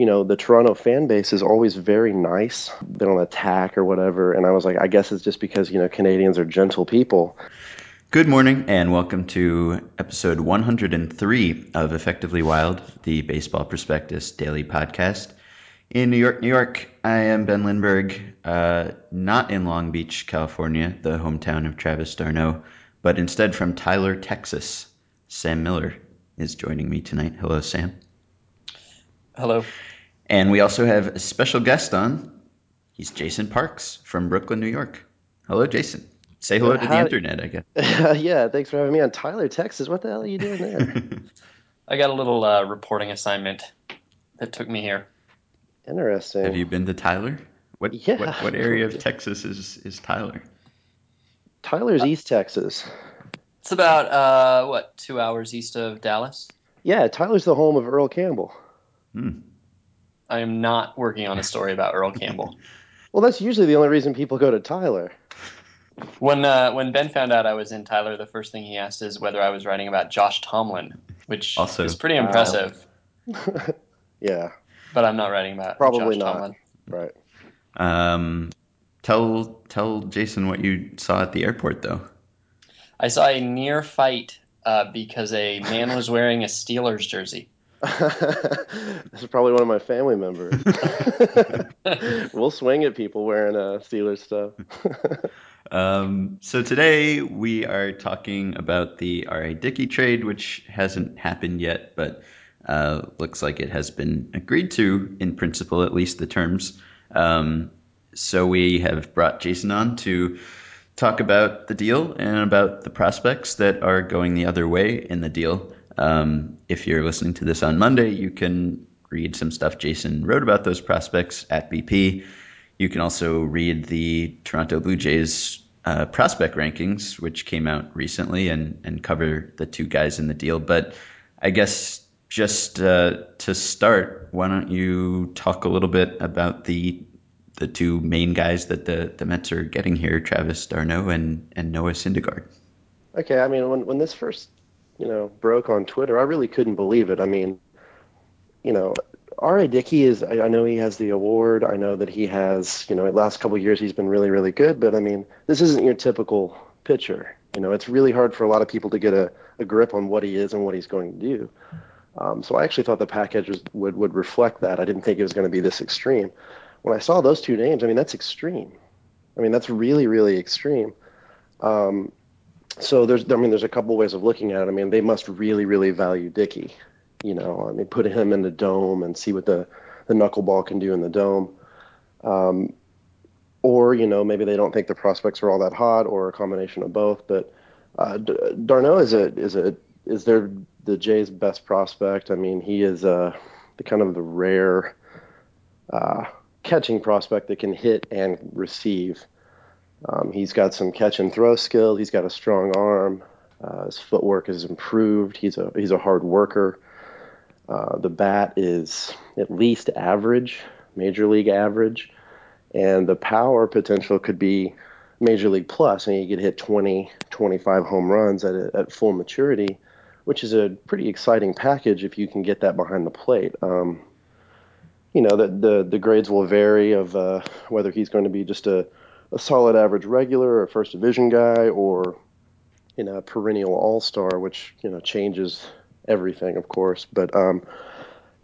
you know, the Toronto fan base is always very nice. They don't attack or whatever. And I was like, I guess it's just because, you know, Canadians are gentle people. Good morning and welcome to episode 103 of Effectively Wild, the Baseball Prospectus daily podcast. In New York, New York, I am Ben Lindbergh, not in Long Beach, California, the hometown of Travis d'Arnaud, but instead from Tyler, Texas. Sam Miller is joining me tonight. Hello, Sam. Hello. And we also have a special guest on. He's Jason Parks from Brooklyn, New York. Hello, Jason. Say hello to the internet, I guess. Yeah, thanks for having me on. Tyler, Texas, what the hell are you doing there? I got a little reporting assignment that took me here. Interesting. Have you been to Tyler? What area of Texas is Tyler? Tyler's East Texas. It's about, 2 hours east of Dallas? Yeah, Tyler's the home of Earl Campbell. Hmm. I am not working on a story about Earl Campbell. Well, that's usually the only reason people go to Tyler. When Ben found out I was in Tyler, the first thing he asked is whether I was writing about Josh Tomlin, which also is pretty impressive. Yeah. But I'm not writing about probably Josh Tomlin. Right. Tell Jason what you saw at the airport, though. I saw a near fight because a man was wearing a Steelers jersey. This is probably one of my family members. We'll swing at people wearing Steelers stuff. So today we are talking about the R.A. Dickey trade, which hasn't happened yet, but looks like it has been agreed to, in principle, at least the terms. So we have brought Jason on to talk about the deal and about the prospects that are going the other way in the deal. If you're listening to this on Monday, you can read some stuff Jason wrote about those prospects at BP. You can also read the Toronto Blue Jays prospect rankings, which came out recently and cover the two guys in the deal. But I guess just to start, why don't you talk a little bit about the two main guys that the Mets are getting here, Travis d'Arnaud and Noah Syndergaard. Okay, I mean, when this first broke on Twitter, I really couldn't believe it. I mean, R.A. Dickey is, I know he has the award. I know that he has, the last couple of years he's been really, really good. But, I mean, this isn't your typical pitcher. It's really hard for a lot of people to get a grip on what he is and what he's going to do. So I actually thought the package would reflect that. I didn't think it was going to be this extreme. When I saw those two names, I mean, that's extreme. I mean, that's really, really extreme. So there's a couple ways of looking at it. I mean, they must really, really value Dickey. I mean, put him in the dome and see what the knuckleball can do in the dome. Or, maybe they don't think the prospects are all that hot, or a combination of both. But d'Arnaud is the Jays' best prospect. I mean, he is the kind of the rare catching prospect that can hit and receive. He's got some catch and throw skill. He's got a strong arm. His footwork is improved. He's a hard worker. The bat is at least average, major league average, and the power potential could be major league plus. And he could hit 20, 25 home runs at full maturity, which is a pretty exciting package if you can get that behind the plate. The grades will vary of whether he's going to be just a solid average regular or first division guy, or a perennial all-star, which changes everything, of course. But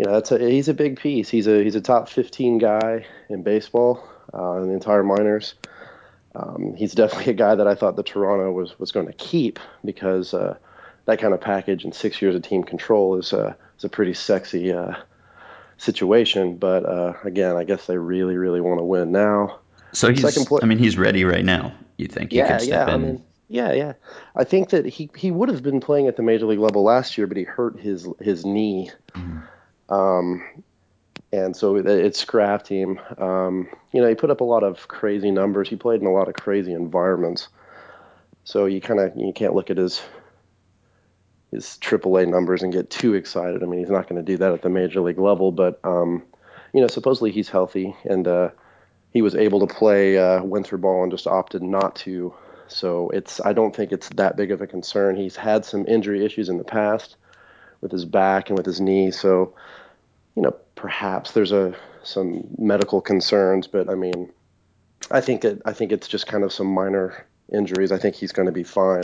he's a big piece. He's a top 15 guy in baseball in the entire minors. He's definitely a guy that I thought the Toronto was going to keep, because that kind of package and 6 years of team control is a pretty sexy situation. But again, I guess they really, really want to win now. So he's ready right now. You think he can step in? Yeah. I think that he would have been playing at the major league level last year, but he hurt his knee. And so it scrapped him. He put up a lot of crazy numbers. He played in a lot of crazy environments. So you can't look at his AAA numbers and get too excited. I mean, he's not going to do that at the major league level, but supposedly he's healthy, and he was able to play winter ball and just opted not to. So I don't think it's that big of a concern. He's had some injury issues in the past with his back and with his knee. So you know, perhaps there's some medical concerns, but I mean, I think it's just kind of some minor injuries. I think he's going to be fine.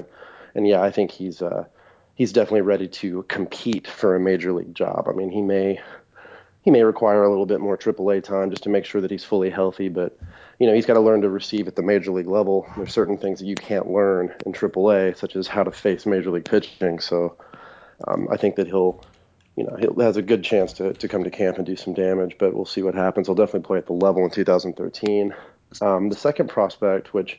And yeah, I think he's definitely ready to compete for a major league job. I mean, he may require a little bit more AAA time just to make sure that he's fully healthy, but you know, he's got to learn to receive at the major league level. There's certain things that you can't learn in AAA, such as how to face major league pitching. So I think that he'll has a good chance to come to camp and do some damage, but we'll see what happens. He'll definitely play at the level in 2013. The second prospect, which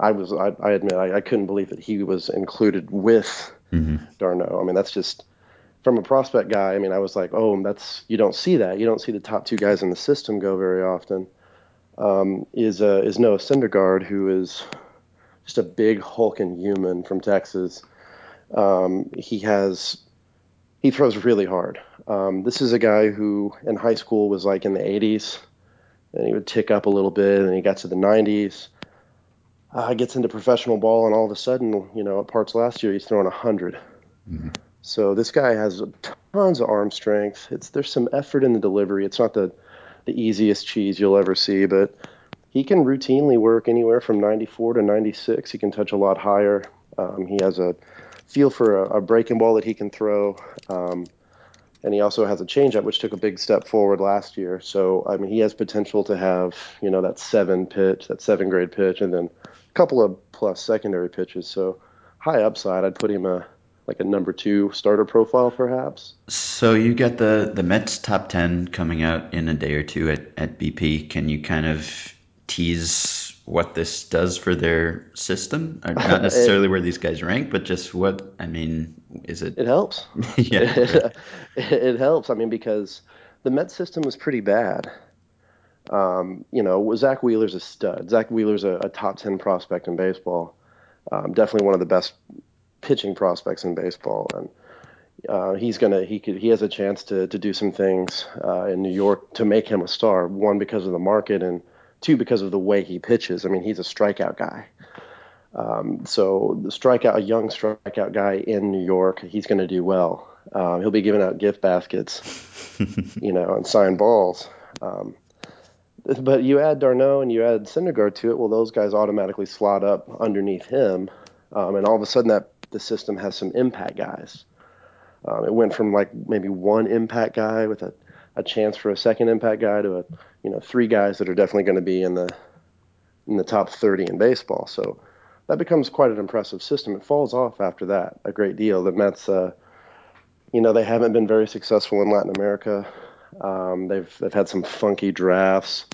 I admit I couldn't believe that he was included with d'Arnaud. I mean, that's just from a prospect guy. I mean, I was like, oh, that's, you don't see that. You don't see the top two guys in the system go very often. Is Noah Syndergaard, who is just a big hulking human from Texas. He throws really hard. This is a guy who in high school was like in the 80s, and he would tick up a little bit, and he got to the 90s. Gets into professional ball, and all of a sudden, you know, at parts last year, he's throwing 100. Mm-hmm. So this guy has tons of arm strength. There's some effort in the delivery. It's not the easiest cheese you'll ever see, but he can routinely work anywhere from 94 to 96. He can touch a lot higher. He has a feel for a breaking ball that he can throw. And he also has a changeup, which took a big step forward last year. So, I mean, he has potential to have, you know, that 7 grade pitch, and then a couple of plus secondary pitches. So high upside, I'd put him like a number 2 starter profile, perhaps. So you get the Mets top 10 coming out in a day or two at BP. Can you kind of tease what this does for their system? Or not necessarily where these guys rank, but just what, I mean, is it? It helps. Yeah. It helps. I mean, because the Mets system was pretty bad. You know, Zach Wheeler's a stud. Zach Wheeler's a top 10 prospect in baseball. Definitely one of the best pitching prospects in baseball. And he has a chance to do some things in New York to make him a star. One, because of the market, and two, because of the way he pitches. I mean, he's a strikeout guy. So a young strikeout guy in New York, he's going to do well. He'll be giving out gift baskets, you know, and signed balls. But you add d'Arnaud and you add Syndergaard to it, well, those guys automatically slot up underneath him. And all of a sudden the system has some impact guys. It went from like maybe one impact guy with a chance for a second impact guy to three guys that are definitely going to be in the top 30 in baseball. So that becomes quite an impressive system. It falls off after that a great deal. The Mets, they haven't been very successful in Latin America. They've had some funky drafts.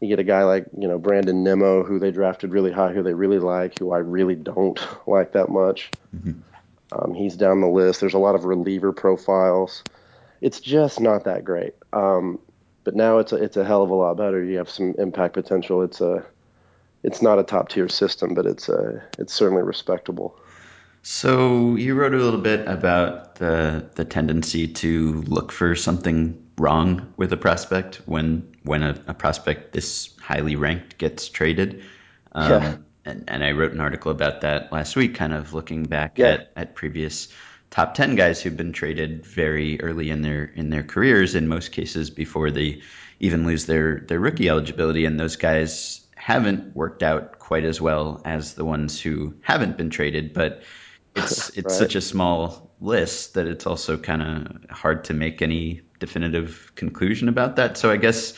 You get a guy like, you know, Brandon Nimmo, who they drafted really high, who they really like, who I really don't like that much. Mm-hmm. He's down the list. There's a lot of reliever profiles. It's just not that great. But now it's a hell of a lot better. You have some impact potential. It's not a top tier system, but it's certainly respectable. So you wrote a little bit about the tendency to look for something wrong with a prospect when a prospect this highly ranked gets traded. Yeah. And I wrote an article about that last week, kind of looking back at previous top 10 guys who've been traded very early in their careers, in most cases before they even lose their rookie eligibility, and those guys haven't worked out quite as well as the ones who haven't been traded, but it's right. Such a small list that it's also kind of hard to make any definitive conclusion about that. So I guess,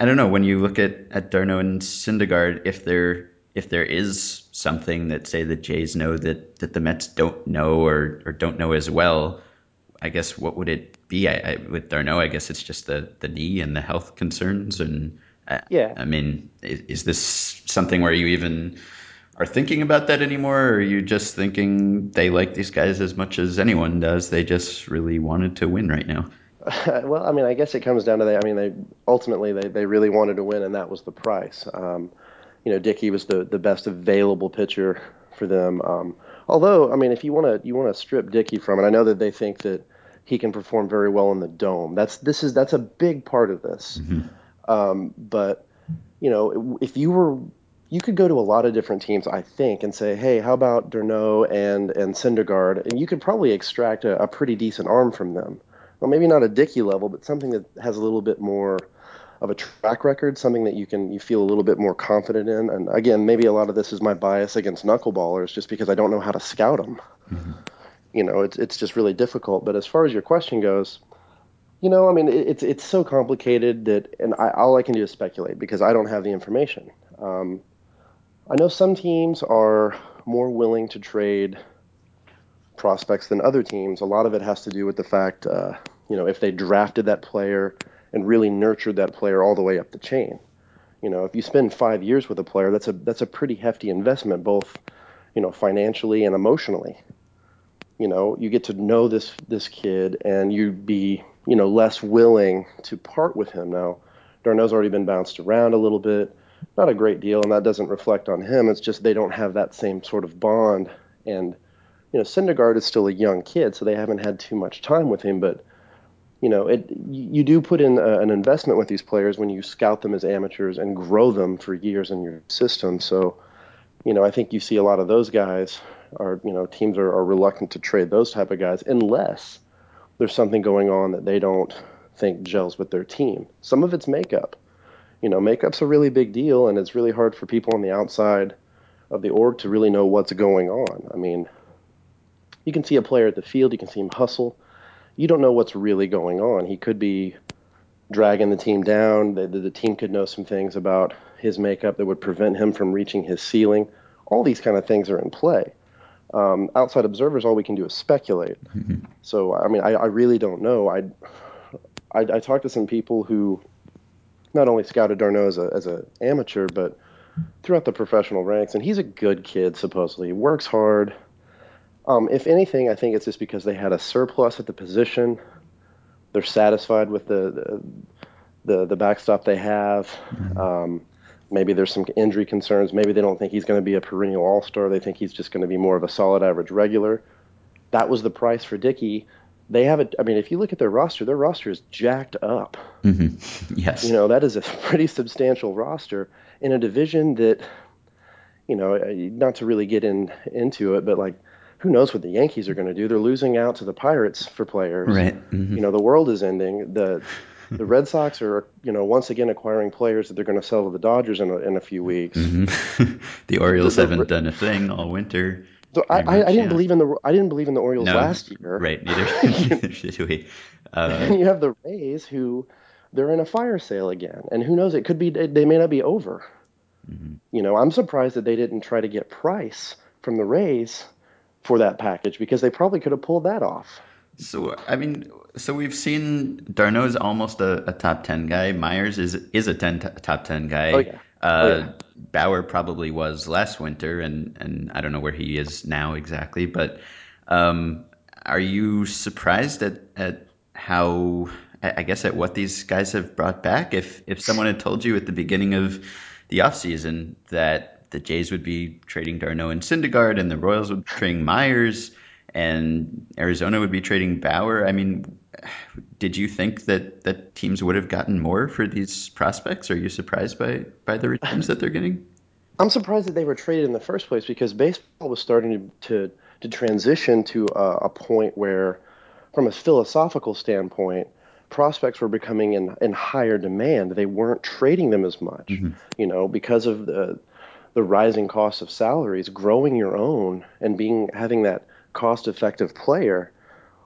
I don't know, when you look at d'Arnaud and Syndergaard, if there is something that, say, the Jays know that the Mets don't know or don't know as well, I guess what would it be? With d'Arnaud, I guess it's just the knee and the health concerns, and yeah. I mean, is this something where you even are thinking about that anymore, or are you just thinking they like these guys as much as anyone does? They just really wanted to win right now. Well, I mean, I guess it comes down to they really wanted to win, and that was the price. You know, Dickey was the best available pitcher for them. Although, I mean, if you want to strip Dickey from it, I know that they think that he can perform very well in the dome. That's a big part of this. Mm-hmm. But you know, if you could go to a lot of different teams, I think, and say, hey, how about d'Arnaud and Syndergaard? And you could probably extract a pretty decent arm from them. well, maybe not a Dickey level, but something that has a little bit more of a track record, something that you feel a little bit more confident in. And again, maybe a lot of this is my bias against knuckleballers, just because I don't know how to scout them. Mm-hmm. You know, it's just really difficult. But as far as your question goes, you know, I mean, it's so complicated that, and all I can do is speculate because I don't have the information. I know some teams are more willing to trade prospects than other teams. A lot of it has to do with the fact, you know, if they drafted that player and really nurtured that player all the way up the chain. You know, if you spend 5 years with a player, that's a pretty hefty investment, both, you know, financially and emotionally. You know, you get to know this kid, and you'd be, you know, less willing to part with him. Now, d'Arnaud's already been bounced around a little bit, not a great deal, and that doesn't reflect on him. It's just they don't have that same sort of bond. And, you know, Syndergaard is still a young kid, so they haven't had too much time with him. But, you know, you do put in an investment with these players when you scout them as amateurs and grow them for years in your system. So, you know, I think you see a lot of those guys are, you know, teams are reluctant to trade those type of guys unless there's something going on that they don't think gels with their team. Some of it's makeup. You know, makeup's a really big deal, and it's really hard for people on the outside of the org to really know what's going on. I mean, you can see a player at the field, you can see him hustle. You don't know what's really going on. He could be dragging the team down. The team could know some things about his makeup that would prevent him from reaching his ceiling. All these kind of things are in play. Outside observers, all we can do is speculate. Mm-hmm. So, I mean, I really don't know. I talked to some people who not only scouted d'Arnaud as an amateur, but throughout the professional ranks. And he's a good kid, supposedly. He works hard. If anything, I think it's just because they had a surplus at the position. They're satisfied with the backstop they have. Maybe there's some injury concerns. Maybe they don't think he's going to be a perennial all-star. They think he's just going to be more of a solid average regular. That was the price for Dickey. They have it. I mean, if you look at their roster is jacked up. Mm-hmm. Yes. You know, that is a pretty substantial roster in a division that, you know, not to really get into it, but like, who knows what the Yankees are going to do? They're losing out to the Pirates for players. Right. Mm-hmm. You know, the world is ending. The Red Sox are, you know, once again acquiring players that they're going to sell to the Dodgers in a few weeks. Mm-hmm. The Orioles haven't done a thing all winter. So I didn't believe in the Orioles last year. Right. Neither did we. And you have the Rays, who they're in a fire sale again, and who knows? It could be they may not be over. Mm-hmm. You know, I'm surprised that they didn't try to get Price from the Rays for that package, because they probably could have pulled that off. So, I mean, so we've seen d'Arnaud's almost a top 10 guy. Myers is a top 10 guy. Oh, yeah. Bauer probably was last winter, and I don't know where he is now exactly. But are you surprised at how, I guess, at what these guys have brought back? If someone had told you at the beginning of the offseason that the Jays would be trading d'Arnaud and Syndergaard, and the Royals would be trading Myers, and Arizona would be trading Bauer. I mean, did you think that teams would have gotten more for these prospects? Are you surprised by the returns that they're getting? I'm surprised that they were traded in the first place, because baseball was starting to transition to a point where, from a philosophical standpoint, prospects were becoming in higher demand. They weren't trading them as much, mm-hmm. you know, because of the rising cost of salaries. Growing your own and having that cost-effective player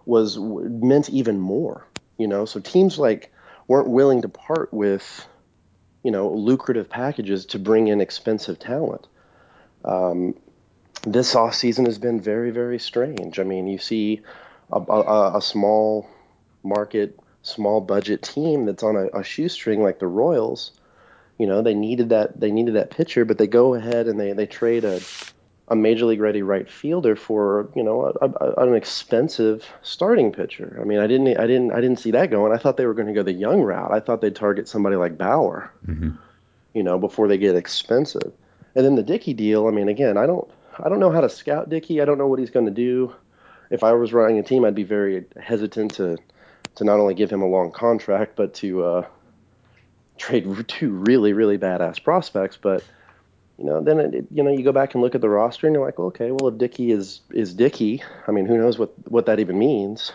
meant even more, you know. So teams weren't willing to part with, you know, lucrative packages to bring in expensive talent. This offseason has been very, very strange. I mean, you see a small market, small budget team that's on a shoestring like the Royals. You know, they needed that pitcher, but they go ahead and they trade a major league ready right fielder for, you know, an expensive starting pitcher. I mean, I didn't see that going. I thought they were going to go the young route. I thought they'd target somebody like Bauer, mm-hmm. you know, before they get expensive. And then the Dickey deal. I mean, again, I don't know how to scout Dickey. I don't know what he's going to do. If I was running a team, I'd be very hesitant to not only give him a long contract, but to trade two really, really badass prospects. But, you know, then you know, you go back and look at the roster, and you're like, okay, well, if Dickey is Dickey, I mean, who knows what that even means?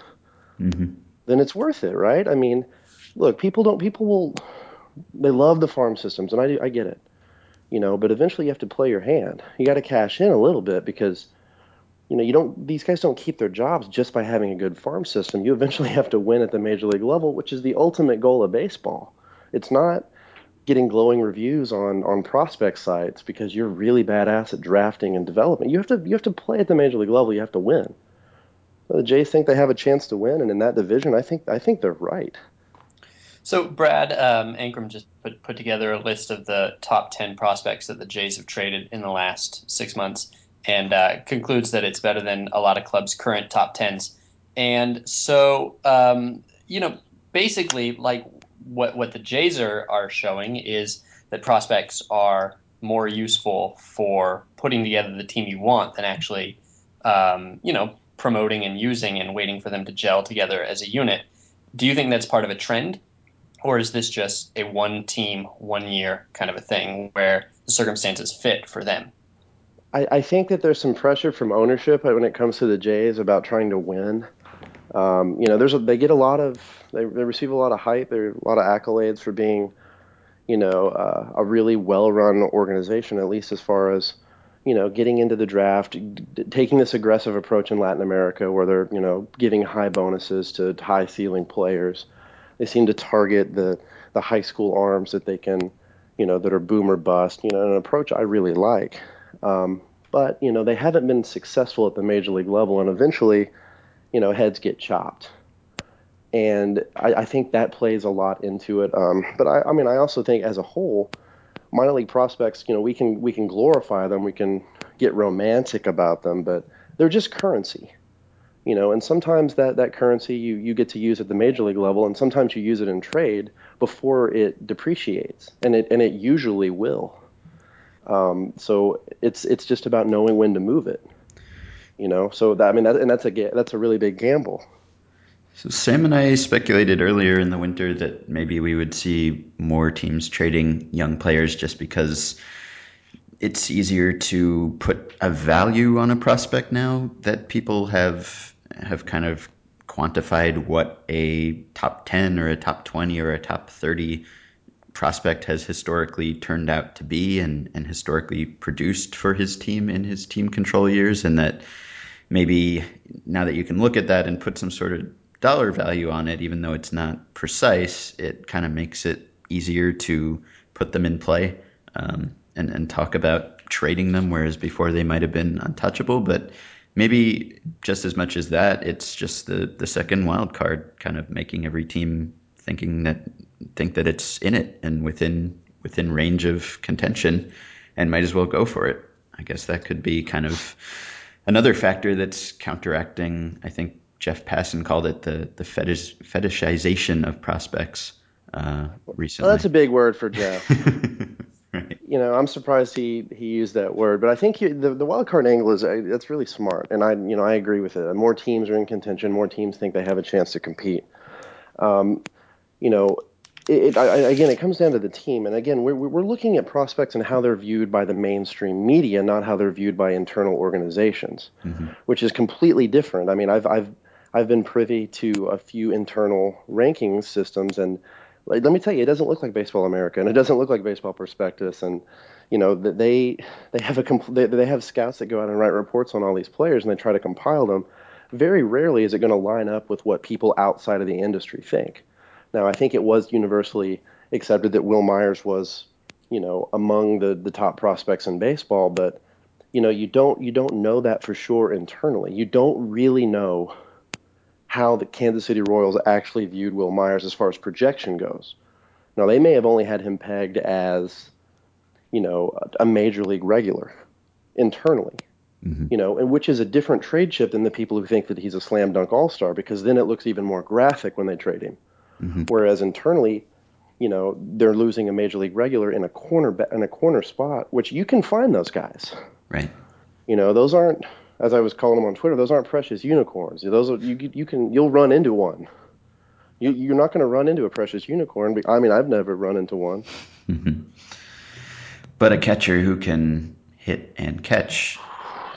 Mm-hmm. then it's worth it, right? I mean, look, they love the farm systems, and I get it, but eventually you have to play your hand. You got to cash in a little bit because, these guys don't keep their jobs just by having a good farm system. You eventually have to win at the major league level, which is the ultimate goal of baseball. It's not getting glowing reviews on prospect sites because you're really badass at drafting and development. You have to play at the major league level. You have to win. The Jays think they have a chance to win, and in that division, I think they're right. So Brad Ankrum just put together a list of the top 10 prospects that the Jays have traded in the last 6 months, and concludes that it's better than a lot of clubs' current top 10s. And so, basically, like what the Jays are showing is that prospects are more useful for putting together the team you want than actually, promoting and using and waiting for them to gel together as a unit. Do you think that's part of a trend, or is this just a one team, 1 year kind of a thing where the circumstances fit for them? I think that there's some pressure from ownership when it comes to the Jays about trying to win. They receive a lot of hype, there are a lot of accolades for being, a really well-run organization, at least as far as, getting into the draft, taking this aggressive approach in Latin America where they're, giving high bonuses to high ceiling players. They seem to target the high school arms that they can, that are boom or bust, an approach I really like. But, they haven't been successful at the major league level, and eventually, heads get chopped. And I think that plays a lot into it. But I also think as a whole, minor league prospects, we can glorify them, we can get romantic about them, but they're just currency, and sometimes that currency you get to use at the major league level, and sometimes you use it in trade before it depreciates, and it usually will. So it's just about knowing when to move it, So that's a really big gamble. So Sam and I speculated earlier in the winter that maybe we would see more teams trading young players just because it's easier to put a value on a prospect now that people have kind of quantified what a top 10 or a top 20 or a top 30 prospect has historically turned out to be and historically produced for his team in his team control years, and that maybe now that you can look at that and put some sort of dollar value on it, even though it's not precise, it kind of makes it easier to put them in play and talk about trading them, whereas before they might have been untouchable. But maybe just as much as that, it's just the second wild card kind of making every team think that it's in it and within range of contention and might as well go for it. I guess that could be kind of another factor that's counteracting, I think, Jeff Passan called it the fetishization of prospects recently. Well, that's a big word for Jeff. Right. I'm surprised he used that word, but I think the wild card angle is that's really smart, and I agree with it. More teams are in contention. More teams think they have a chance to compete. It comes down to the team, and again, we're looking at prospects and how they're viewed by the mainstream media, not how they're viewed by internal organizations, mm-hmm. which is completely different. I mean, I've been privy to a few internal ranking systems, and let me tell you, it doesn't look like Baseball America, and it doesn't look like Baseball Prospectus, and they have scouts that go out and write reports on all these players, and they try to compile them. Very rarely is it going to line up with what people outside of the industry think. Now, I think it was universally accepted that Will Myers was, among the top prospects in baseball, but you don't know that for sure internally. You don't really know how the Kansas City Royals actually viewed Will Myers as far as projection goes. Now, they may have only had him pegged as, a major league regular internally, mm-hmm. And which is a different trade chip than the people who think that he's a slam dunk all-star, because then it looks even more graphic when they trade him. Mm-hmm. Whereas internally, they're losing a major league regular in a corner spot, which you can find those guys. Right. Those aren't, as I was calling them on Twitter, those aren't precious unicorns. Those are, you'll run into one. You're not going to run into a precious unicorn. But, I've never run into one. Mm-hmm. But a catcher who can hit and catch.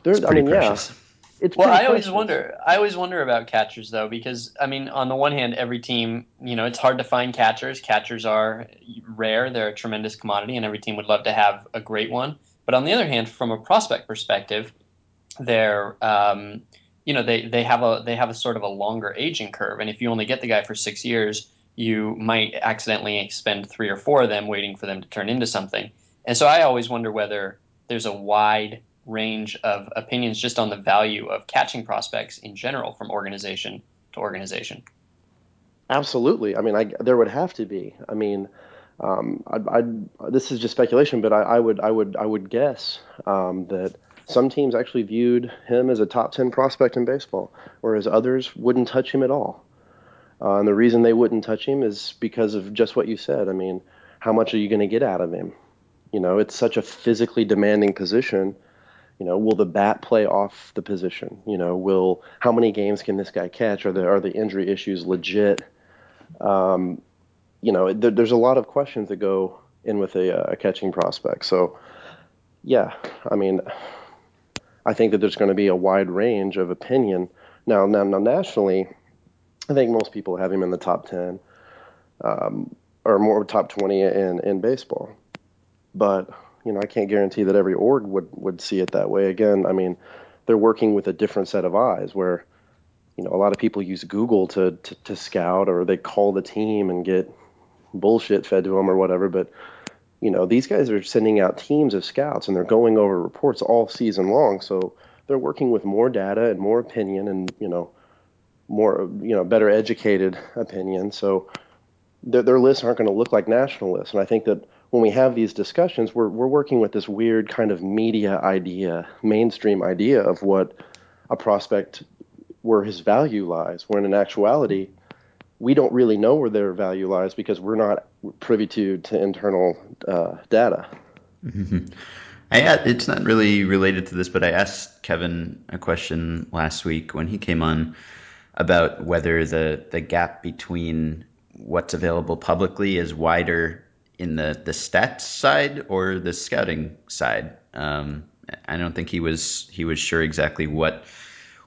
It's pretty precious. Yeah. it's well, I always wonder about catchers, though, because, I mean, on the one hand, every team, you know, it's hard to find catchers. Catchers are rare. They're a tremendous commodity, and every team would love to have a great one. But on the other hand, from a prospect perspective, they're, you know, they have a sort of a longer aging curve. And if you only get the guy for 6 years, you might accidentally spend 3 or 4 of them waiting for them to turn into something. And so I always wonder whether there's a wide range of opinions just on the value of catching prospects in general from organization to organization. Absolutely. I mean, there would have to be. I mean, this is just speculation, but I would guess that some teams actually viewed him as a top 10 prospect in baseball, whereas others wouldn't touch him at all. And the reason they wouldn't touch him is because of just what you said. I mean, how much are you going to get out of him? You know, it's such a physically demanding position. You know, will the bat play off the position? You know, how many games can this guy catch? Are the injury issues legit? You know, there's a lot of questions that go in with a catching prospect. So, yeah, I mean, I think that there's going to be a wide range of opinion. Now, nationally, I think most people have him in the top 10 or more top 20 in baseball. But, you know, I can't guarantee that every org would see it that way. Again, I mean, they're working with a different set of eyes where, you know, a lot of people use Google to scout, or they call the team and get bullshit fed to them or whatever. But, you know, these guys are sending out teams of scouts and they're going over reports all season long. So they're working with more data and more opinion and, you know, more, you know, better educated opinion. So their lists aren't going to look like national lists. And I think that when we have these discussions, we're working with this weird kind of media idea, mainstream idea of what a prospect, where his value lies, when in actuality, we don't really know where their value lies because we're not privy to internal data. Mm-hmm. It's not really related to this, but I asked Kevin a question last week when he came on about whether the gap between what's available publicly is wider in the stats side or the scouting side. I don't think he was sure exactly what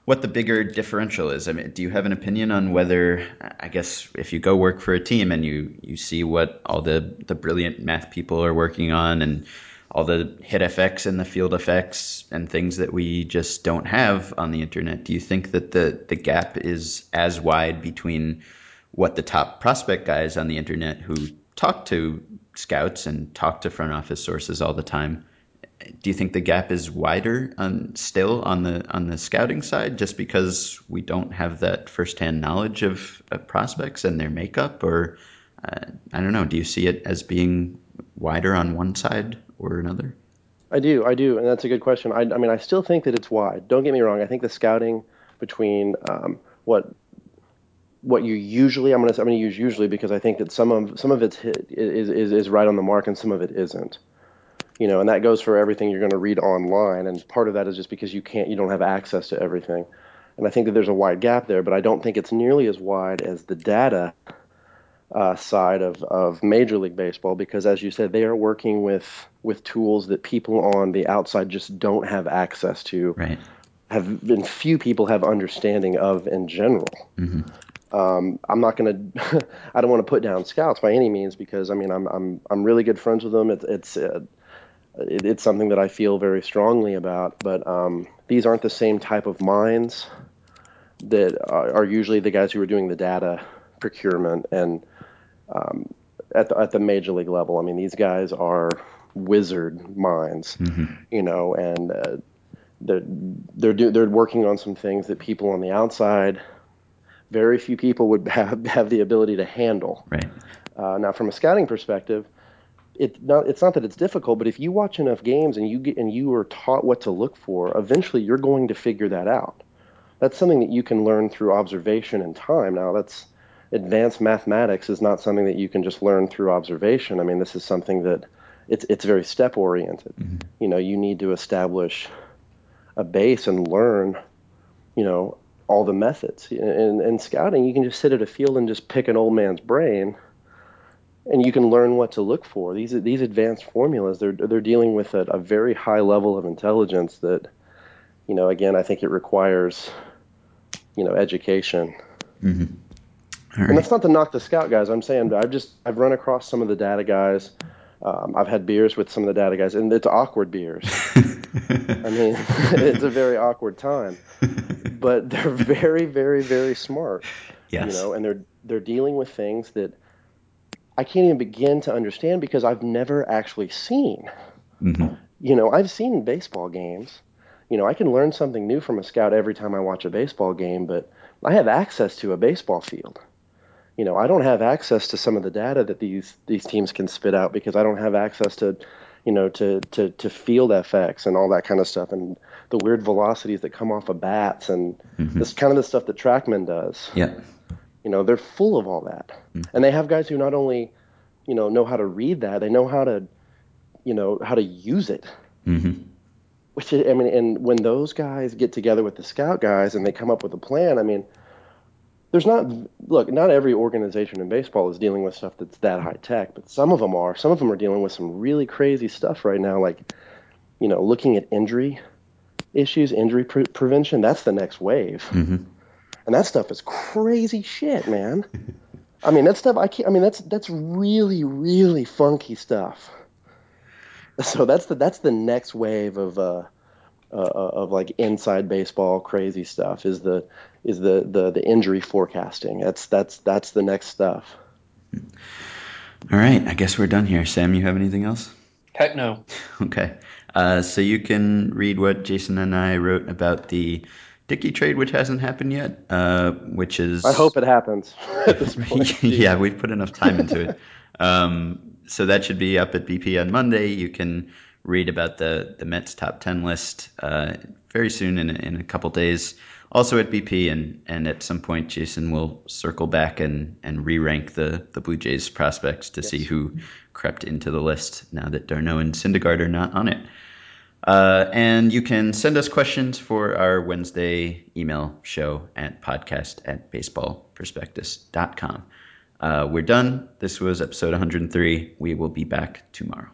the bigger differential is. I mean, do you have an opinion on whether, I guess, if you go work for a team and you see what all the brilliant math people are working on and all the hit effects and the field effects and things that we just don't have on the internet, do you think that the gap is as wide between what the top prospect guys on the internet who talk to scouts and talk to front office sources all the time, do you think the gap is wider still on the scouting side just because we don't have that firsthand knowledge of prospects and their makeup? Or I don't know, do you see it as being wider on one side or another? I do, and that's a good question. I mean, I still think that it's wide. Don't get me wrong. I think the scouting between what you usually, I'm going to use usually because I think that some of it's hit is right on the mark and some of it isn't, you know, and that goes for everything you're going to read online. And part of that is just because you don't have access to everything. And I think that there's a wide gap there, but I don't think it's nearly as wide as the data side of Major League Baseball, because as you said, they are working with tools that people on the outside just don't have access to, right? Few people have understanding of in general. Mm-hmm. I'm not going to, I don't want to put down scouts by any means because, I mean, I'm really good friends with them. It's something that I feel very strongly about, but, these aren't the same type of minds that are usually the guys who are doing the data procurement and, at the major league level. I mean, these guys are wizard minds, mm-hmm. you know, and, they're working on some things that people on the outside, very few people would have the ability to handle. Right. Now, from a scouting perspective, it's not that it's difficult, but if you watch enough games and you are taught what to look for, eventually you're going to figure that out. That's something that you can learn through observation and time. Now, that's advanced mathematics is not something that you can just learn through observation. I mean, this is something that it's very step oriented. Mm-hmm. You know, you need to establish a base and learn, you know, all the methods. In scouting, you can just sit at a field and just pick an old man's brain, and you can learn what to look for. These advanced formulas, they're dealing with a very high level of intelligence that you know, again, I think it requires, you know, education. Mm-hmm. All right. And that's not to knock the scout guys. I'm saying I've run across some of the data guys. I've had beers with some of the data guys, and it's awkward beers. I mean, it's a very awkward time, but they're very, very, very smart. Yes. You know, and they're dealing with things that I can't even begin to understand because I've never actually seen. Mm-hmm. You know, I've seen baseball games. You know, I can learn something new from a scout every time I watch a baseball game, but I have access to a baseball field. You know, I don't have access to some of the data that these teams can spit out because I don't have access to, you know, to field effects and all that kind of stuff and the weird velocities that come off of bats and mm-hmm. this kind of the stuff that TrackMan does. Yeah. You know, they're full of all that. Mm-hmm. And they have guys who not only, you know how to read that, they know how to, you know, how to use it. Mm-hmm. Which, I mean, and when those guys get together with the scout guys and they come up with a plan, I mean, there's not every organization in baseball is dealing with stuff that's that high tech, but some of them are. Some of them are dealing with some really crazy stuff right now, like, you know, looking at injury issues, injury prevention. That's the next wave. Mm-hmm. And that stuff is crazy shit, man. I mean, that stuff, that's really, really funky stuff. So that's the next wave of like inside baseball crazy stuff is the injury forecasting. That's the next stuff. All right, I guess we're done here. Sam, you have anything else? Heck no. Okay. So you can read what Jason and I wrote about the Dickey trade, which hasn't happened yet, which is... I hope it happens at this point. Yeah, we've put enough time into it. So that should be up at BP on Monday. You can read about the Mets top 10 list very soon in a couple days. Also at BP, and at some point Jason will circle back and re-rank the Blue Jays prospects to see who crept into the list now that d'Arnaud and Syndergaard are not on it. And you can send us questions for our Wednesday email show at podcast@baseballprospectus.com. We're done. This was episode 103. We will be back tomorrow.